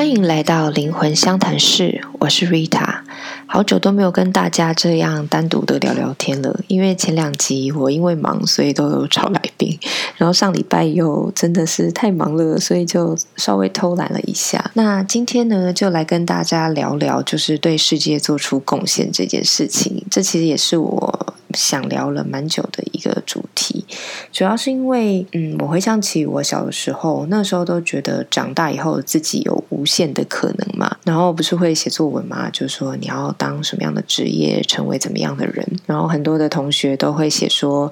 欢迎来到灵魂相谈室，我是 Rita。 好久都没有跟大家这样单独的聊聊天了，因为前两集我因为忙所以都有找来宾，然后上礼拜又真的是太忙了，所以就稍微偷懒了一下。那今天呢，就来跟大家聊聊就是对世界做出贡献这件事情。这其实也是我想聊了蛮久的一个主题，主要是因为我回想起我小的时候，那时候都觉得长大以后自己有无限的可能嘛，然后不是会写作文嘛，就说你要当什么样的职业，成为怎么样的人，然后很多的同学都会写说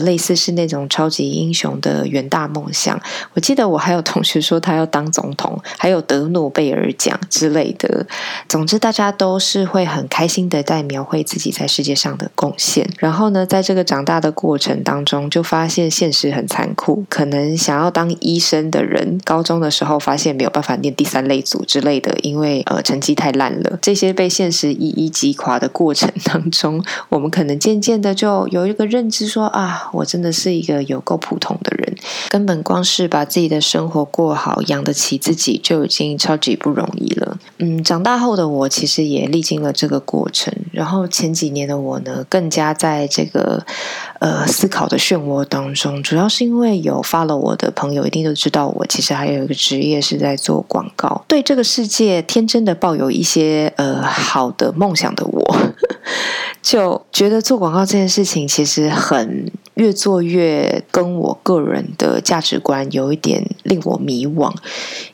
类似是那种超级英雄的远大梦想。我记得我还有同学说他要当总统，还有得诺贝尔奖之类的。总之大家都是会很开心的在描绘自己在世界上的贡献，然后呢，在这个长大的过程当中就发现现实很残酷，可能想要当医生的人高中的时候发现没有办法念第三类组之类的，因为成绩太烂了。这些被现实一一击垮的过程当中，我们可能渐渐的就有一个认知说，啊，我真的是一个有够普通的人，根本光是把自己的生活过好，养得起自己就已经超级不容易了。长大后的我其实也历经了这个过程，然后前几年的我呢，更加在这个思考的漩涡当中。主要是因为有 follow 我的朋友一定都知道，我其实还有一个职业是在做广告。对这个世界天真的抱有一些好的梦想的我就觉得做广告这件事情其实很越做越跟我个人的价值观有一点令我迷惘，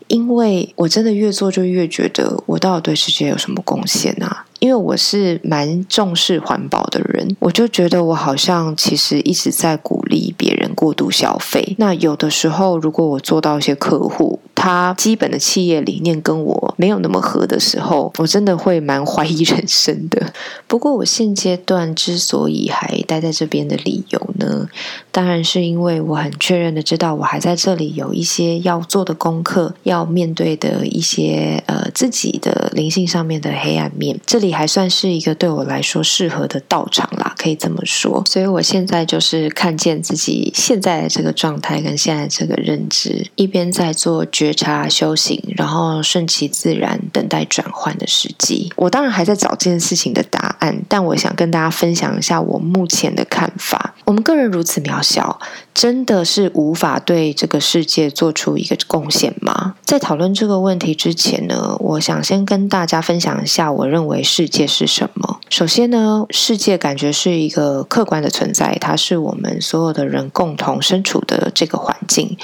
因为我真的越做就越觉得我到底对世界有什么贡献啊。因为我是蛮重视环保的人，我就觉得我好像其实一直在鼓励别人过度消费。那有的时候如果我做到一些客户他基本的企业理念跟我没有那么合的时候，我真的会蛮怀疑人生的。不过我现阶段之所以还待在这边的理由呢，当然是因为我很确认的知道我还在这里有一些要做的功课，要面对的一些自己的灵性上面的黑暗面。这里还算是一个对我来说适合的道场啦，可以这么说。所以我现在就是看见自己现在的这个状态跟现在这个认知，一边在做觉察修行，然后顺其自然等待转换的时机。我当然还在找这件事情的答案，但我想跟大家分享一下我目前的看法。我们个人如此渺小，真的是无法对这个世界做出一个贡献吗？在讨论这个问题之前呢，我想先跟大家分享一下我认为世界是什么。首先呢，世界感觉是一个客观的存在，它是我们所有的人共同身处的这个环境，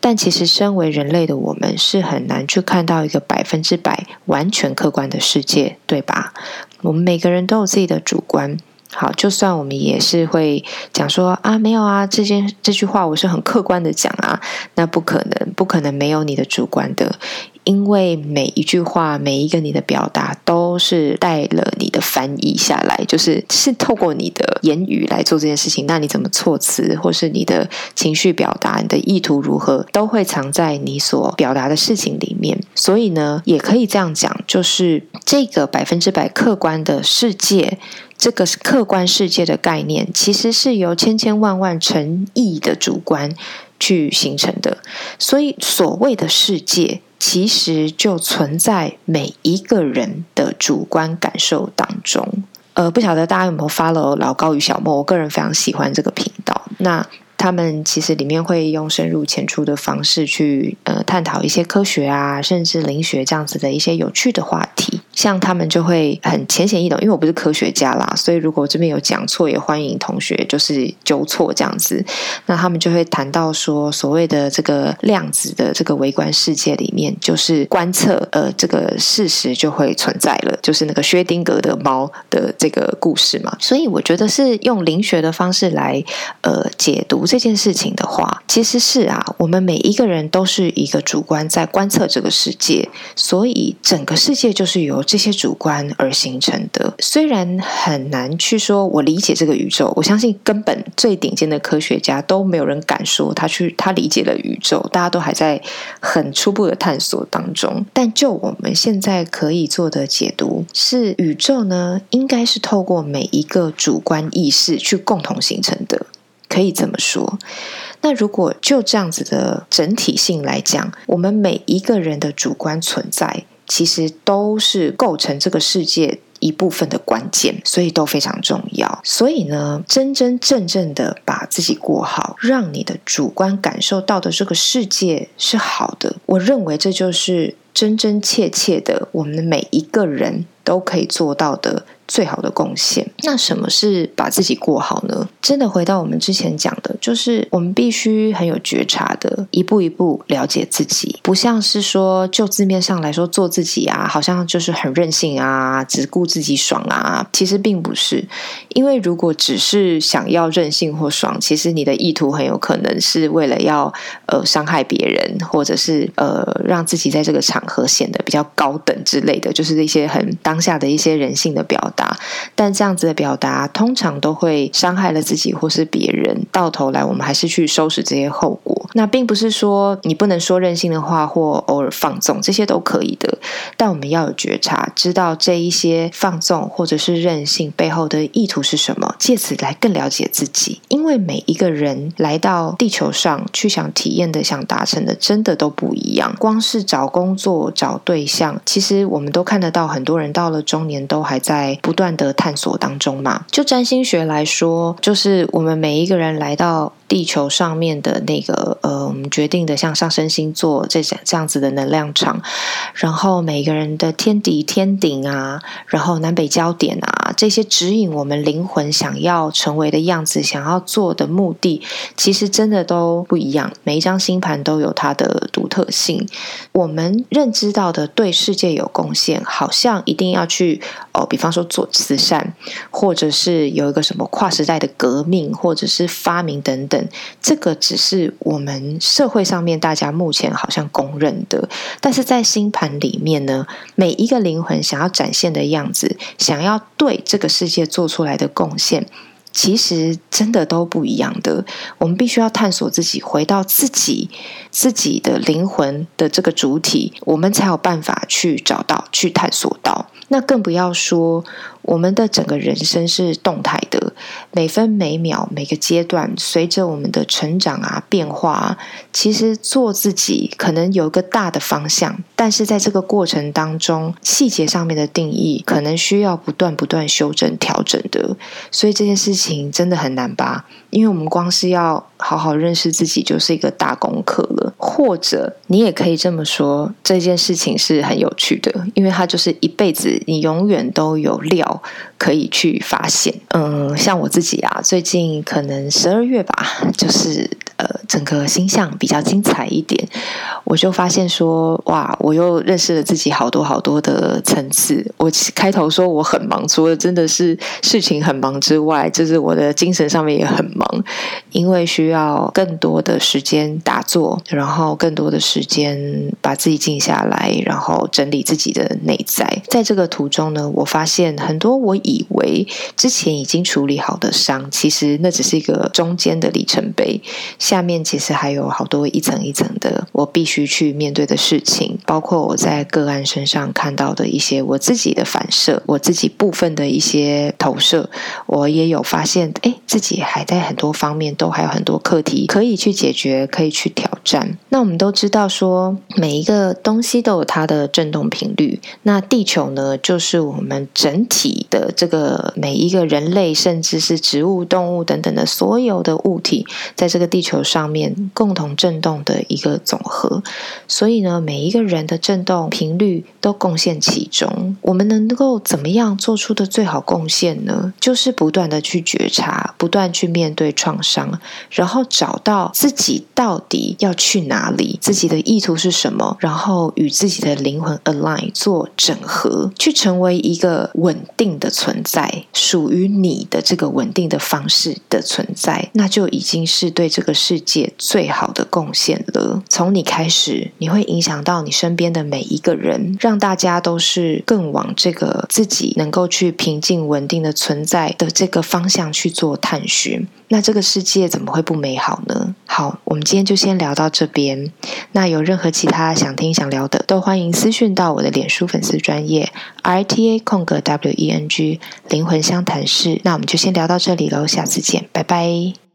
但其实身为人类的我们是很难去看到一个100%完全客观的世界，对吧？我们每个人都有自己的主观。好，就算我们也是会讲说啊，没有啊，这句话我是很客观的讲啊，那不可能没有你的主观的，因为每一句话，每一个你的表达都是带了你的翻译下来，就是透过你的言语来做这件事情。那你怎么措辞，或是你的情绪表达，你的意图如何，都会藏在你所表达的事情里面。所以呢，也可以这样讲，就是这个100%客观的世界，这个客观世界的概念其实是由千千万万乘亿的主观去形成的。所以所谓的世界其实就存在每一个人的主观感受当中。不晓得大家有没有 follow 老高与小莫，我个人非常喜欢这个频道。那他们其实里面会用深入浅出的方式去探讨一些科学啊，甚至灵学这样子的一些有趣的话题。像他们就会很浅显易懂，因为我不是科学家啦，所以如果我这边有讲错，也欢迎同学就是纠错这样子。那他们就会谈到说，所谓的这个量子的这个微观世界里面，就是观测这个事实就会存在了，就是那个薛丁格的猫的这个故事嘛。所以我觉得是用灵学的方式来解读这件事情的话，其实是啊，我们每一个人都是一个主观在观测这个世界，所以整个世界就是由这些主观而形成的。虽然很难去说我理解这个宇宙，我相信根本最顶尖的科学家都没有人敢说他理解了宇宙，大家都还在很初步的探索当中。但就我们现在可以做的解读是，宇宙呢应该是透过每一个主观意识去共同形成的。可以这么说。那如果就这样子的整体性来讲，我们每一个人的主观存在其实都是构成这个世界一部分的关键，所以都非常重要。所以呢，真真正正的把自己过好，让你的主观感受到的这个世界是好的，我认为这就是真真切切的我们每一个人都可以做到的最好的贡献。那什么是把自己过好呢？真的回到我们之前讲的，就是我们必须很有觉察的一步一步了解自己，不像是说就字面上来说做自己啊，好像就是很任性啊，只顾自己爽啊，其实并不是。因为如果只是想要任性或爽，其实你的意图很有可能是为了要伤害别人，或者是让自己在这个场合显得比较高等之类的，就是一些很当下的一些人性的表达。但这样子的表达通常都会伤害了自己或是别人，到头来我们还是去收拾这些后果。那并不是说你不能说任性的话或偶尔放纵，这些都可以的，但我们要有觉察，知道这一些放纵或者是任性背后的意图是什么，借此来更了解自己。因为每一个人来到地球上去想体验的、想达成的真的都不一样。光是找工作、找对象，其实我们都看得到很多人到了中年都还在不断的探索当中嘛。就占星学来说，就是我们每一个人来到地球上面的那个我们决定的像上升星座这样子的能量场，然后每个人的天底、天顶啊，然后南北交点啊，这些指引我们灵魂想要成为的样子、想要做的目的，其实真的都不一样。每一张星盘都有它的独特性。我们认知到的对世界有贡献，好像一定要去比方说做慈善，或者是有一个什么跨时代的革命，或者是发明等等，这个只是我们社会上面大家目前好像公认的。但是在星盘里面呢，每一个灵魂想要展现的样子，想要对这个世界做出来的贡献，其实真的都不一样的。我们必须要探索自己，回到自己的灵魂的这个主体，我们才有办法去找到、去探索到。那更不要说我们的整个人生是动态的，每分每秒、每个阶段，随着我们的成长啊、变化啊，其实做自己可能有一个大的方向，但是在这个过程当中，细节上面的定义可能需要不断修正、调整的。所以这件事情真的很难吧？因为我们光是要好好认识自己就是一个大功课了。或者你也可以这么说，这件事情是很有趣的，因为它就是一辈子你永远都有料可以去发现。像我自己啊，最近可能12月吧，就是整个星象比较精彩一点，我就发现说，哇，我又认识了自己好多的层次。我开头说我很忙，除了真的是事情很忙之外，就是我的精神上面也很忙，因为需要更多的时间打坐，然后更多的时间把自己静下来，然后整理自己的内在。在这个途中呢，我发现很多我以为之前已经处理好的伤，其实那只是一个中间的里程碑，下面其实还有好多一层一层的我必须去面对的事情，包括我在个案身上看到的一些我自己的反射，我自己部分的一些投射。我也有发现自己还在很多方面都还有很多课题可以去解决，可以去挑战。那我们都知道说每一个东西都有它的振动频率，那地球呢，就是我们整体的这个每一个人类甚至是植物、动物等等的所有的物体在这个地球上面共同振动的一个总和。所以呢，每一个人的振动频率都贡献其中。我们能够怎么样做出的最好贡献呢？就是不断的去觉察，不断去面对创伤，然后找到自己到底要去哪里，自己的意图是什么，然后与自己的灵魂 align 做整合，去成为一个稳定的存在，属于你的这个稳定的方式的存在，那就已经是对这个世界最好的贡献了。从你开始，你会影响到你身边的每一个人，让大家都是更往这个自己能够去平静稳定的存在的这个方向去做探寻。那这个世界怎么会不美好呢？好，我们今天就先聊到这边。那有任何其他想听想聊的，都欢迎私讯到我的脸书粉丝专页 RTA_WENG 灵魂相谈室。那我们就先聊到这里咯，下次见，拜拜。